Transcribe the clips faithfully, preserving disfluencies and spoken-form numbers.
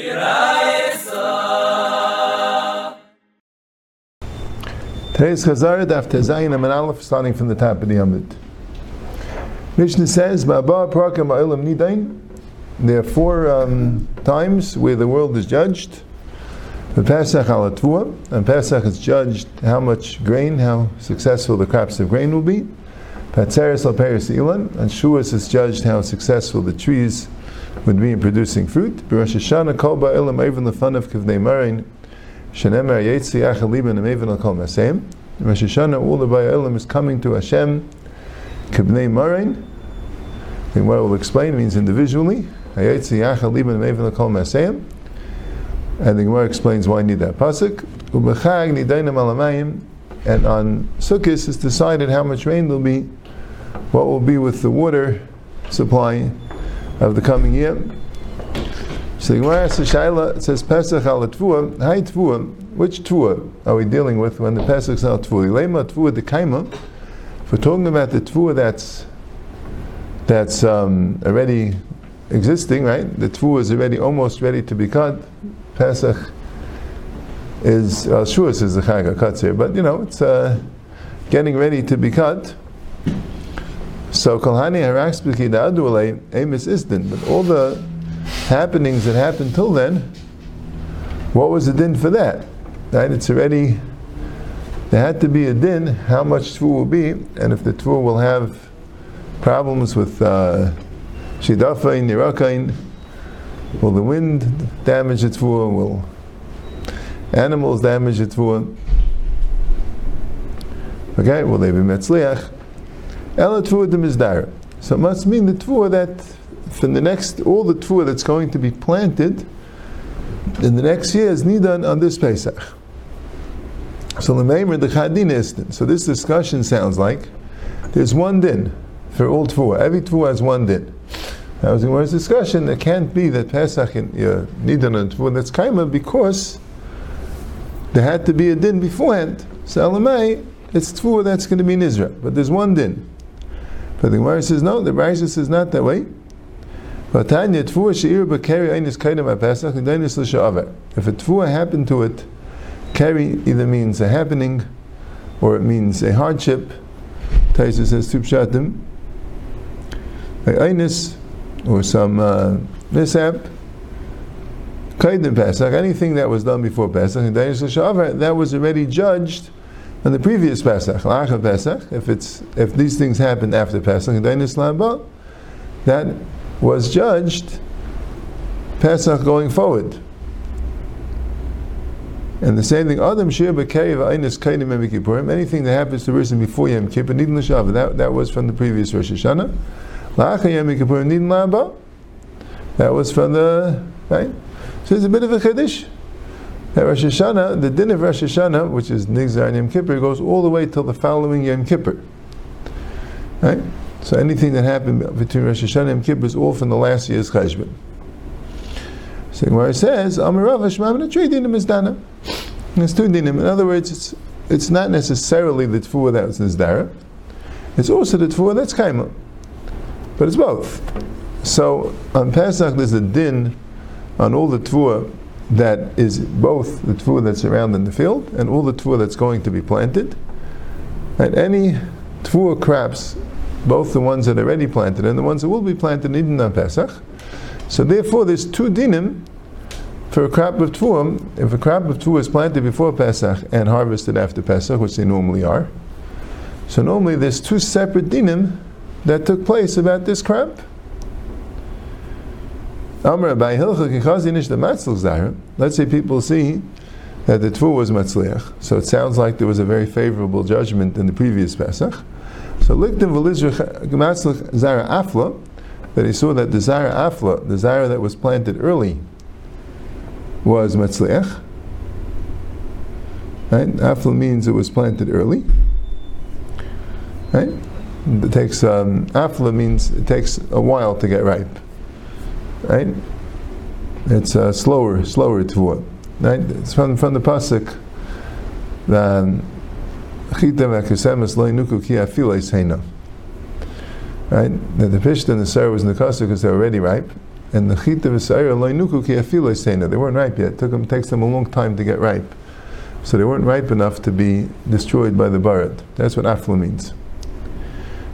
Today's Chazara, Daf Tzayin, I'm an Aleph, starting from the top of the Amud. Mishnah says, "B'arba prakim ha'olam nidain." There are four um, times where the world is judged. B'Pesach al hatvuah. On Pesach is judged how much grain, how successful the crops of grain will be. B'Atzeres al peiros ha'ilan. On Shavuos is judged how successful the trees would be in producing fruit. Rosh Hashanah kol ba'ilam even the fun of kivnei marin. Shenemer yetsi achal liban even al kol masem. Rosh Hashanah, all the ba'ilam is coming to Hashem. Kivnei marin. The Gemara will explain means individually. Hayetsi achal liban even al kol masem. And the Gemara explains why I need that pasuk. Ubechag nidainam al Mayim. And on Sukkis it's decided how much rain there'll be, what will be with the water supply of the coming year. So the Gemara asks the Shaila, it says Pesach al hatvuah, hai tvuah, which tvuah are we dealing with when the Pesach's al tvuah? Lema tvuah de kaima. If we're talking about the tvuah that's that's um, already existing, right? The tvuah is already almost ready to be cut. Pesach is, uh, Shavuos is the Chag HaKatz here, but you know, it's uh, getting ready to be cut. So, Kolhani Haraks B'ki Da'adu Alei, Amos Isdin, but all the happenings that happened till then, what was the din for that? Right? It's already, there had to be a din, how much Tvuah will be, and if the Tvuah will have problems with Shidafain, uh, Nirakain, will the wind damage the Tvuah? Will animals damage the Tvuah? Okay, will they be Metzliach? El Tvuah de Mizdara. So it must mean the Tvuah that from the next, all the Tvuah that's going to be planted in the next year is Nidan on this Pesach. So the Lemeimer the Chadin Istin. So this discussion sounds like there's one din for all Tvuah. Every Tvuah has one din. That was the Gemara's discussion. It can't be that Pesach and uh, Nidan and Tvuah that's Kaima because there had to be a din beforehand. So Elamai, it's Tvuah that's going to be Nizra. But there's one din. But the Gemara says no, the Braysa says not that way. But Tanya Tvuah she'ir b'keri einis kaidem Pesach l'dainis l'sha'aver. If a Tvuah happened to it, keri either means a happening or it means a hardship. Taisa says two pshatim. Einis or some uh, mishap, Kaidin Pesach, anything that was done before Pesach, that was already judged on the previous Pesach, L'achar Pesach. If it's if these things happened after Pesach, that was judged Pesach going forward. And the same thing, Adam Shir B'Kei V'Ainis Kaidim Yom Kippurim, anything that happens to a person before Yom Kippur, Nidin L'Shavah, that, that was from the previous Rosh Hashanah. That was from the right. So it's a bit of a chiddush. At Rosh Hashanah, the din of Rosh Hashanah, which is Nigzar and Yom Kippur, goes all the way till the following Yom Kippur. Right. So anything that happened between Rosh Hashanah and Yom Kippur is all from the last year's cheshbon. So Gemara says, "Amar Rav Shmuel, it's two dinim mizdana." It's two dinim. In other words, it's it's not necessarily the tefillah that was nizdara. It's also the tefillah that's kaima. But it's both. So on Pesach there's a din on all the tvuah that is both the tvuah that's around in the field and all the tvuah that's going to be planted. And any tvuah crops, both the ones that are already planted and the ones that will be planted, needn't on Pesach. So therefore there's two dinim for a crop of tvuah. If a crop of tvuah is planted before Pesach and harvested after Pesach, which they normally are, so normally there's two separate dinim that took place about this crop. Let's say people see that the tvuah was matzliach, so it sounds like there was a very favorable judgment in the previous Pesach. So that he saw that the zara afla, the zara that was planted early, was matzliach. Right? Afla means it was planted early. Right? It takes um, afla means it takes a while to get ripe, right? It's uh, slower, slower tvuah, right? It's from from the pasuk. Chita v'kasemis lo yinuku ki afilos heina. Right? That the pishta and the sarah was in the kasuk because they're already ripe, and the Chita v'Sa'ira loynuku ki afilo seina. They weren't ripe yet. It took them, takes them a long time to get ripe. So they weren't ripe enough to be destroyed by the Barat. That's what aflo means.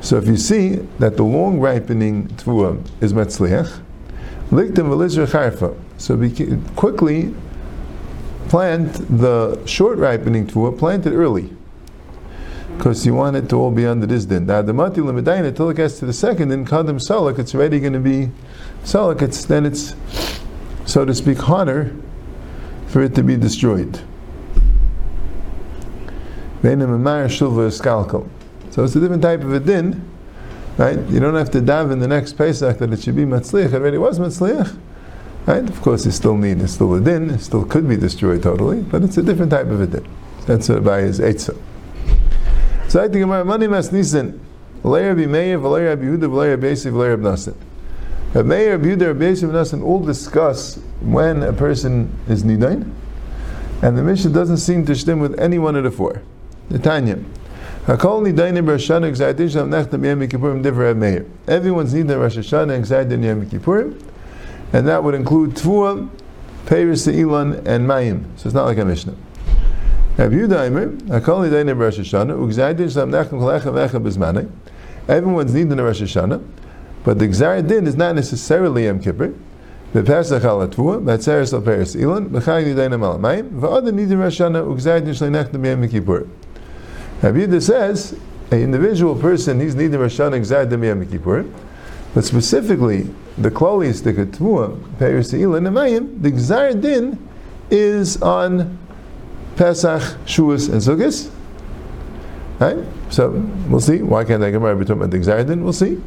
So if you see that the long ripening Tvuah is Metzliach, Liktim v'Lizra Charfa. So quickly plant the short ripening Tvuah, plant it early. Because you want it to all be under this din. Now, the mati l'medayin until it gets to the second din, kadam salak, it's already going to be salak. It's then it's, so to speak, harder for it to be destroyed. So it's a different type of a din, right? You don't have to daven in the next Pesach that it should be matzliach. It already was matzliach, right? Of course, it's still need. It's still a din. It still could be destroyed totally, but it's a different type of a din. That's what by his eitzah. So I think Gemara money mas nisin. V'lei Rabbi Meir, v'lei Rabbi Yehuda, v'lei Rabbi Yosi, v'lei Rav Nusin. Rabbi Meir, Rabbi Yehuda, Rabbi Yosi, Rav Nusin all discuss when a person is nidain, and the Mishnah doesn't seem to shtim with any one of the four. The Tanya, hakol nidainim Rosh Hashanah exaitin shlam nechtam Yom Kippurim divrei Rabbi Meir. Everyone's nidain Rosh Hashanah exaitin Yom Kippurim, and that would include Tvuah, Peiros Elan, and Mayim. So it's not like a Mishnah. Everyone's needing a Rosh Hashanah, but the Gzar Din is not necessarily Yom Kippur. B'Pesach al hatvuah, B'Atzeres al peiros ha'ilan, B'chag nidain al Mayim, V'Odim needing Rosh Hashanah, U'Gzar Din shlo nechtam Yom Kippur. Rabbi Yehuda says, an individual person, he's needing Rosh Hashanah, Gzar Din Yom Kippur, but specifically, the Klolius, the Tvuah, Peiros ha'ilan, and Mayim, the Gzar Din is on Pesach, Shavuos, and Sukkis. Right? So, we'll see. Why can't I Gemara be talking about the Gzar Din? We'll see.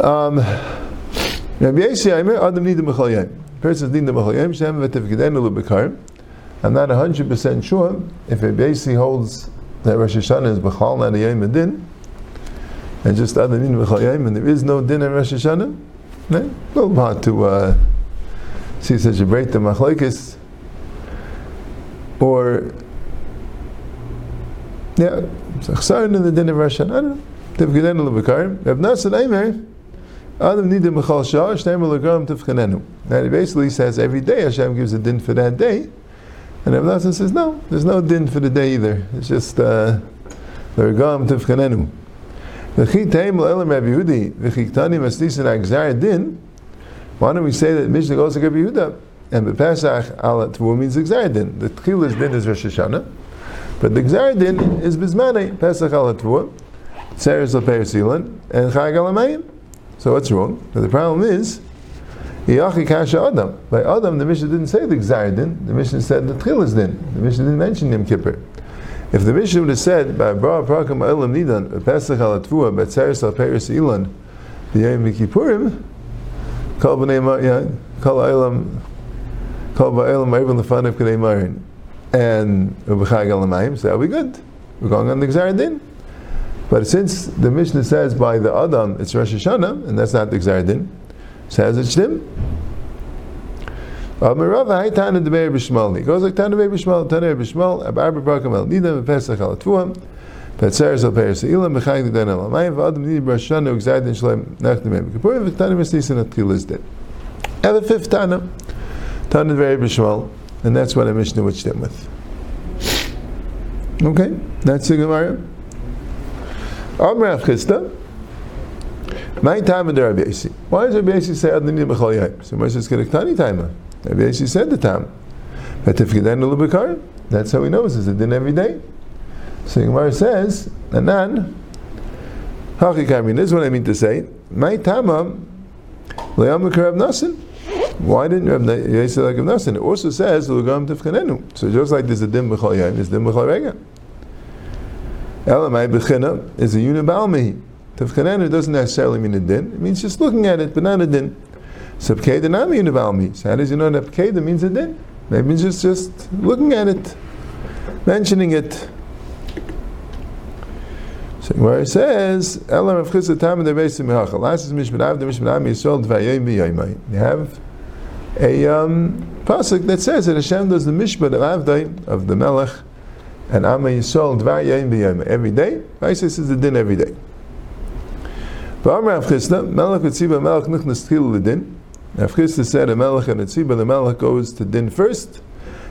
Um, Rabbi Yosi, Adam Nida B'chol Yom. Person's Nida B'chol Yom, Shem V'Tefkidenu L'Bikurim. I'm not one hundred percent sure if Rabbi Yosi holds that Rosh Hashanah is B'chol, not a Yom Adin, and just Adam Nida B'chol Yom, and there is no Din in Rosh Hashanah. Right? A little hard to uh, see such a break to Machlokes. Or, yeah, Chsarin in the din of Rosh Hashanah, I don't know. Tevkidenu l'bekarim. Rav Nusin Omer, Adam Nida B'chol Shah, Shneimer l'Gram Tevkidenu. Now he basically says every day Hashem gives a din for that day. And Rav Nusin says, no, there's no din for the day either. It's just the L'Gram Tevkidenu. V'chitaim l'elam Rabbi Yehudi, v'chiktani maslisin ha'gzar din. Why don't we say that Mishnah goes to Rabbi Yehuda? And the Pesach al hatvuah means the Gzar Din. The Tchila's Din is Rosh Hashanah, but the Gzar Din is Bismanei. Pesach al hatvuah, Tzeres al peiros ha'ilan, and Chag al Mayim. So what's wrong? But the problem is, Yachi Kasha Adam. By Adam, the Mishnah didn't say the Gzar Din. The Mishnah said the Tchila's Din. The Mishnah didn't mention Yom Kippur. If the Mishnah would have said by B'arba prakim ha'olam nidain, Pesach al hatvuah, by Tzeres al peiros ha'ilan, the Yom Kippurim, Kol b'nei Ma'yan, Kol ha'olam. And Ubchag Alamayim, so are we good? We're going on the Gzar Din. But since the Mishnah says by the Adam it's Rosh Hashanah, and that's not the Gzar Din, says it's Shdim. It goes like Tana B'Shmal, Tana B'Shmal, B'arba prakim ha'olam nidain, B'Pesach al hatvuah, B'Atzeres al peiros ha'ilan, B'chag nidain al Mayim, V'Adam Nida Rosh Hashanah, U'Gzar Din shlo nechtam Yom Kippurim, V'Tana B'Nissan Atchila's Din. And the fifth Tana. Tana Dvarei Bishmal, and that's what a Mishnah would stem with. Okay, that's the Gemara. Omer Rav Chista, my time under Rabbi Yosi. Why does Rabbi Yosi say Adam Nida B'chol Yom? So Moshe says Kerektani Taima. Rabbi Yosi said the time. V'Tefkidenu L'Bikarim. That's how he knows. Is it din every day? So the Gemara says, Anan Hachikamin. This is what I mean to say. My Tama Le'Yom Rav Nusin. Why didn't Rav Yissee like Rav Nusin? It also says, so just like there's a din b'chol yom, there's a din b'chol rega. Elamai b'china is a unibalmi. Tevchanenu doesn't necessarily mean a din. It means just looking at it, but not a din. So p'keda nami unibalmi. So how does you know that p'keda means a din? Maybe it means just, just looking at it, mentioning it. So where it says, Elam Rav Chista Tam and the Beis Hamikdash. Last is Mishmarav, the Mishmarav Yisrael Dvayim B'Yoyim. They have a um, pasuk that says that Hashem does the mishpat of Avdai of the Melech and Am Yisrael Dvar Yom B'Yom every day. Braysa says the din every day. Omer Rav Chisna, Melech Ritziba, Melech Nichnas Tchil L'Din. Rav Chisna said, a Melech and Ritziba, the Melech goes to Din first.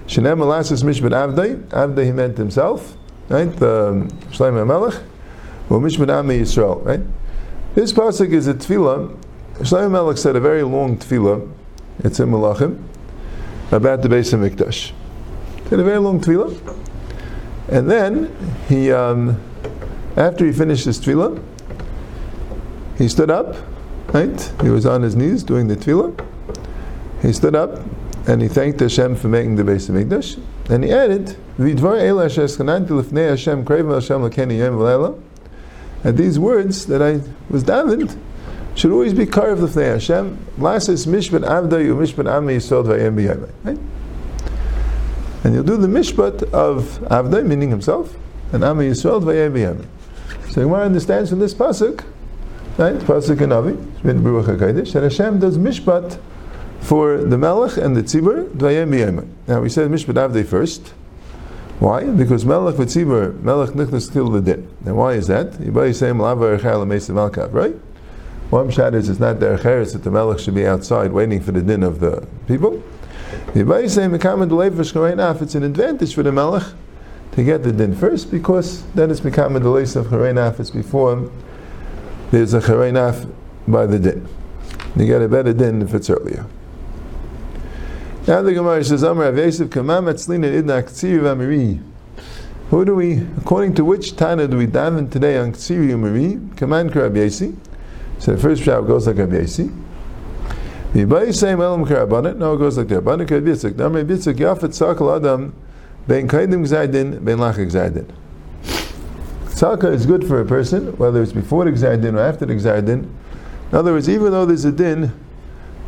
Shenem Elasus Mishpat Avdai. Avdai, he meant himself, right? The Shleim HaMelech. Or Mishpat Ami Yisrael, right? This pasuk is a tefillah. Shlomo Melech said a very long tefillah. It's in Malachim about the Beis Hamikdash. Did a very long tefillah, and then he, um, after he finished his tefillah, he stood up. Right, he was on his knees doing the tefillah. He stood up and he thanked Hashem for making the Beis Hamikdash, and he added, "V'dvar elah asher eskananti lifnei Hashem kreiv Hashem l'keni yom v'leila." And these words that I was davened should always be carved of the Hashem. Lasis mishpat avdayu mishpat ami yisod v'ayem b'yayim. Right? And you'll do the mishpat of avday, meaning himself, and ami yisod v'ayem b'yayim. So Gemara understands from this pasuk, right? Pasuk in Navi, Shmid Beruach HaKadosh, that Hashem does mishpat for the melech and the tzibur v'ayem b'yayim. Now we said mishpat avday first. Why? Because Melech v'tzibur, Melech nichnas til l'din. Now why is that? Yibai Yisayim l'ava erechai l'meisa malkav, right? One pshat is it's not the erechai, it's that the Melech should be outside waiting for the din of the people. Yibai Yisayim mekama delay v'shkorein af, it's an advantage for the Melech to get the din first, because then it's mekama delay of chorein af, it's before him, there's a chorein af by the din. You get a better din if it's earlier. Now the Gemara says, Amar Rav Yissee, Kamam Atzlina Idna Ktsiri V'Amiri. Who do we, according to which Tana do we daven today on Ktsiri V'Amiri? Kaman K'Rav Yissee. So the first shot goes like Rav Yissee. V'Yibai Yisayim Elam K'Rabanet. No, it goes like the Rabanet K'Rav Yitzchak. Amar Rav Yitzchak, Yafet Tzak L'Adam, Ben Kaidim G'Zaydin, Ben Lach G'Zaydin. Tzaka is good for a person, whether it's before the G'Zaydin or after the G'Zaydin. In other words, even though there's a din,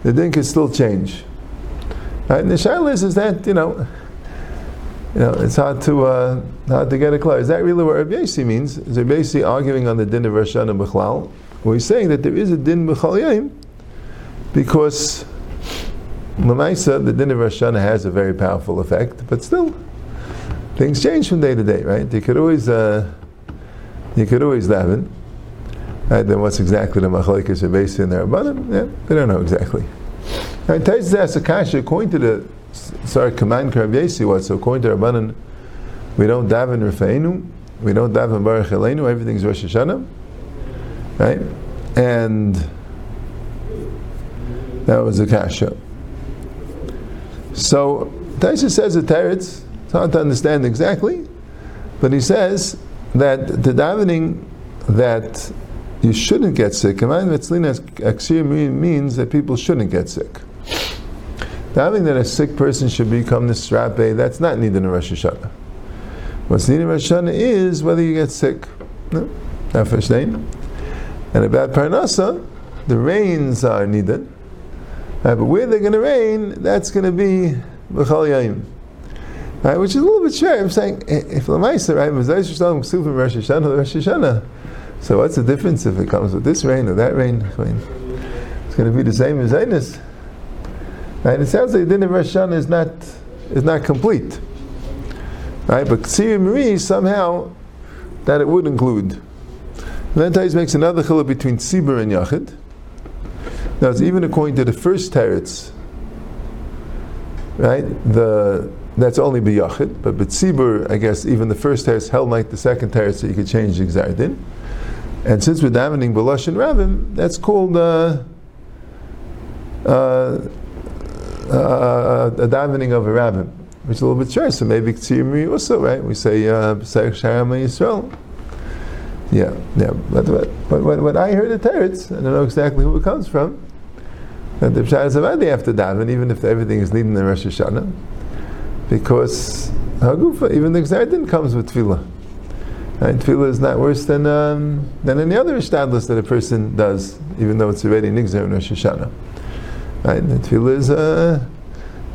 the din can still change. Right, and the shaila is, is that, you know, you know, it's hard to uh, hard to get it clear. Is that really what Rabbi Yosi means? Is Rabbi Yosi arguing on the din of Rosh Hashanah B'chlal? Well, he's saying that there is a din B'chal Yom, because L'maisa, the din of Rosh Hashanah has a very powerful effect, but still, things change from day to day, right? You could always, uh, you could always daven. Right, then what's exactly the machlokes Rabbi Yosi and the Rabbanan? Yeah, they don't know exactly. Right, Taisus asks Akasha, according to the sorry, Kaman K'Rav Yissee, what? So according to Rabbanan, we don't daven Rafa'enu, we don't daven Baruch Eleinu, everything's Rosh Hashanah, right? And that was Akasha. So Taisus says the teretz, it's hard to understand exactly, but he says that the davening that you shouldn't get sick, Kaman Metzlina Aksir means that people shouldn't get sick. Davening that a sick person should become the srape, that's not needed in Rosh Hashanah. What's needed in Rosh Hashanah is whether you get sick. No? Not first name. And about Parnasa, the rains are needed. Right, but where they're going to rain, that's going to be B'chal Yom. Right, which is a little bit sure. I'm saying, if L'maisa, right, Mizayis Yisrael M'ksuf in Rosh Hashanah, Rosh Hashanah. So what's the difference if it comes with this rain or that rain? I mean, it's going to be the same as Zaynus. Right? It sounds like the din of Rosh Hashanah is not is not complete, right? But Ktsiri Mari somehow that it would include. And then Taiz makes another chiluk between Tzibur and Yachid. Now it's even according to the first teretz, right? The that's only b'Yachid, but b'Tzibur, I guess even the first teretz held like the second teretz that you could change the Gzar Din. And since we're davening b'Lashon and Ravim, that's called. Uh, uh, Uh, a davening of a rabbin, which is a little bit short, so maybe Ktsiri Mari also, right? We say Pesach Sharama Yisrael. Yeah, yeah. But, but, but when, when I heard the teretz, I don't know exactly who it comes from, that the pshat is about the after daven, even if everything is needed in Rosh Hashanah, because Hagufa, even the Gzar Din comes with tefillah. Right? Tefillah is not worse than um, than any other ishtadlus that a person does, even though it's already nigzer in Rosh Hashanah. Right, the tefillah is, uh,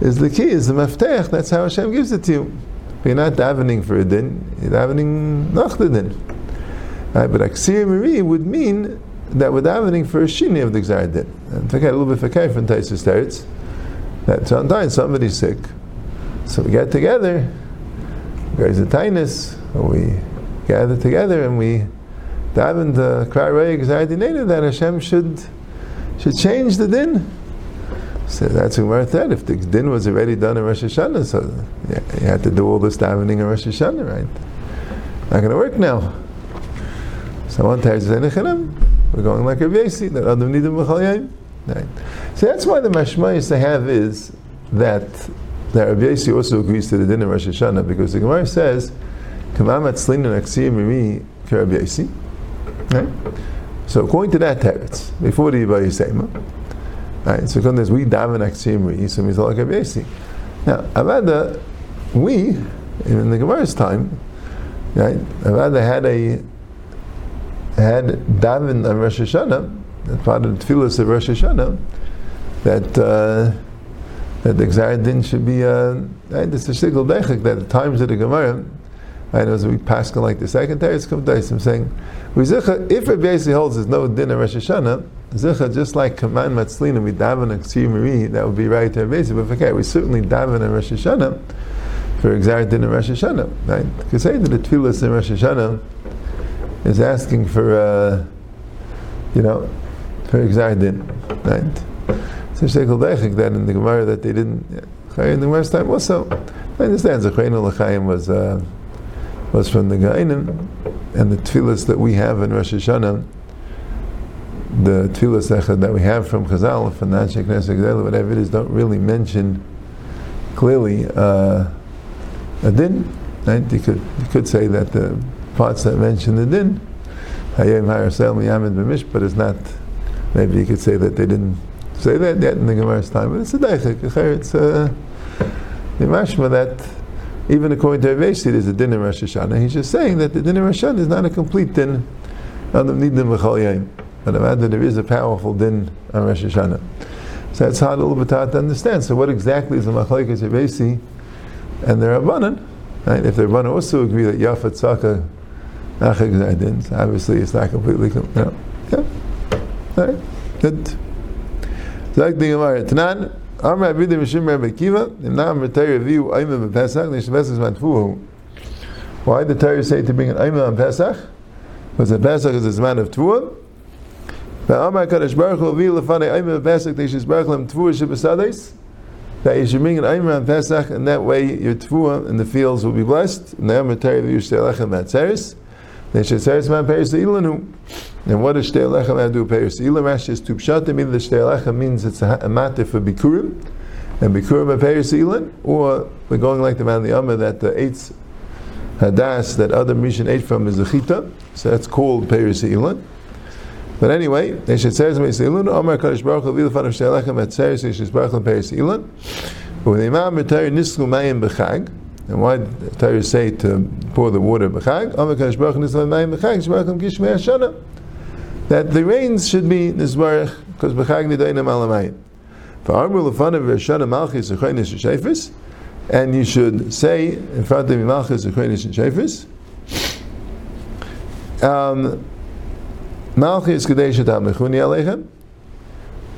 is the key, is the maftech. That's how Hashem gives it to you. But you're not davening for a din, you're davening nach the din. Right, but Aksir Mari would mean that we're davening for a shini of the Gzar Din. And I got a little bit fakir from Taisus teretz that sometimes somebody's sick, so we get together, guys, a tainus, we gather together and we davened the Kvarei Gzayadineda that Hashem should should change the din. So that's what Gemara said. If the din was already done in Rosh Hashanah, so you had to do all this davening in Rosh Hashanah, right? Not going to work now. So one time we're going like Rav Yissee, that Adam Nidim B'chal Yayim. Right. So that's why the mashmayis they have is that that Rav Yissee also agrees to the din of Rosh Hashanah, because the Gemara says, "Kamamat slina naksiyim mimi for Rav Yissee." Right. So according to that teretz, before the Yibay Yisema, right. So according to this, we daven naksiyim mimi, so means like Rav Yissee. Now, Avada, we in the Gemara's time, right? Avada had a had daven on Rosh Hashanah. That part of the tefillas of Rosh Hashanah, that uh, that the Gzar Din should be uh, right, it's a shigul dechik that at times of the Gemara, right, as we pass like the second teretz come daisim saying, we zicha if Rabbi Yosi holds there's no din in Rosh Hashanah, zicha just like command matzlina we daven a ksiyimiri that would be right to Rabbi Yosi, but okay, we certainly daven in Rosh Hashanah for Gzar Din in Rosh Hashanah, right? Because say that the tefillas in Rosh Hashanah is asking for uh, you know. For Gzar Din, right? It's a shekel dechik that in the Gemara that they didn't. Yeah. In the Gemara's time also, I understand the Chayin L'Chaim was uh, was from the Gainim, and the tefillas that we have in Rosh Hashanah, the tefillas echad that we have from Chazal, from the Anshe Knesset Gedela, whatever it is, don't really mention clearly uh, a din. Right? You could you could say that the parts that mention the din, Hayom Harasel Miyamed B'Mish, but it's not. Maybe you could say that they didn't say that yet in the Gemara's time, but it's a daichik. It's a mashma that even according to Rav Yissee, there's a din in Rosh Hashanah. He's just saying that the din in Rosh Hashanah is not a complete din. But there is a powerful din on Rosh Hashanah. So it's hard a little bit hard to understand. So what exactly is the machlokes of Rav Yissee and the Rabbanan? Right? If the Rabbanan also agree that Yafat Tzaka Achik Zaydin, obviously it's not completely. You know, yeah. Right, good. Zag the Gemara. Tanan, Amar Abidim Mishim Rabbi Kiva. Imnam Retayr Reviu Aimim B'Pesach. Neish Pesach Matfuhu. Why did the Torah say to bring an Aimim on Pesach? Because the Pesach is a Zman of Tvuah. Amar Kadosh Baruch Hu Reviu Lefanei Aimim B'Pesach. Neish Baruch Lam Tvuah Shebesadais. That you should bring an Aimim on Pesach, and that way your Tvuah in the fields will be blessed. Imnam Retayr Reviu Shtelechem B'Atzeres. Neish Atzeres Man Peiros Elanu. And what does Shtei Alechem have to do? Peiros Elan Rashi is two pshatim. Either the Shtei Alechem means it's a matter for Bikurim, and Bikurim a Peiros Elan, or we're going like the man the Omer that the eighth hadas that other mission ate from is the Chita, so that's called Peiros Elan. But anyway, they should say Peiros Elan. Omer Kadosh Baruch Hu Vilafan of Shtei Alechem at Seres. They should Baruch Hu Peiros Elan. When the Imam B'Tayr Nislu Mayim B'Chag, and why did the Torah say to pour the water B'Chag? Omer Kadosh Baruch Hu Nislu Mayim B'Chag. Baruch Hu Kishmei Hashanah. That the rains should be nisbarach because b'chag nidain malamayim. For armor lefan of Hashanah Malchis u'chaynis u'shayfus, and you should say in front of Malchis u'chaynis u'shayfus. Malchis kadesh ta'amechuni aleichem.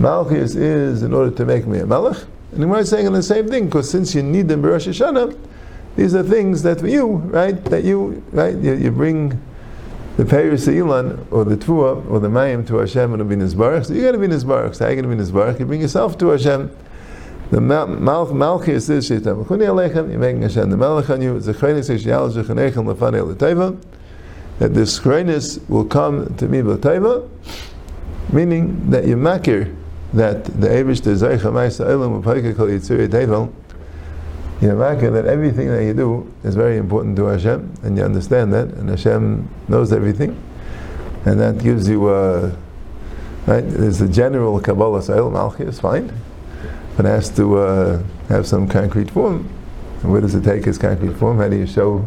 Malchis is in order to make me a melech, and we're saying the same thing because since you need them b'Rosh Hashanah, these are things that for you, right? That you, right? You, you bring. The Peiros Elan, or the Tvuah, or the Mayim to Hashem, and it'll be nisbarach. So you're going to be nisbarach. So how are you going to be nisbarach? You bring yourself to Hashem. The Malchis is Shetam Mechuni Aleichem. You're making Hashem the Melech on you. Zechrenis Yishayal Zechanechem Lefanei L'Teiva. That this Zechrenis will come to me L'Teiva. Meaning that you makir that the Eivish Tezaycha Ma'isa Elam U'Paikah Kol Yitzuri Teiva. You makir that everything that you do is very important to Hashem, and you understand that, and Hashem knows everything, and that gives you a right. There's a general Kabbalah Ol Malchus Shamayim, but it has to uh, have some concrete form. And where does it take its concrete form? How do you show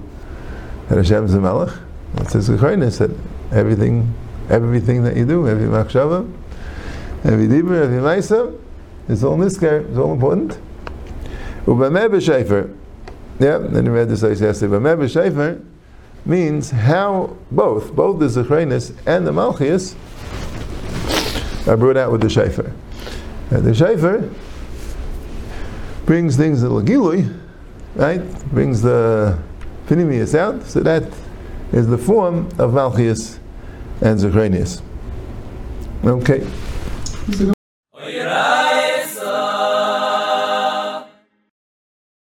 that Hashem is a Melech? It's His Gechronis that everything, everything that you do, every machshava, every dibur, every ma'isa, it's all nisker, it's all important. Ubameh b'shayfer, yeah, then you read this yesterday. Ubameh b'shayfer means how both, both the Zechrenis and the Malchis are brought out with the shayfer. And the shayfer brings things in l'gilui, right? Brings the Pinimius out, so that is the form of Malchis and Zechreinius. Okay.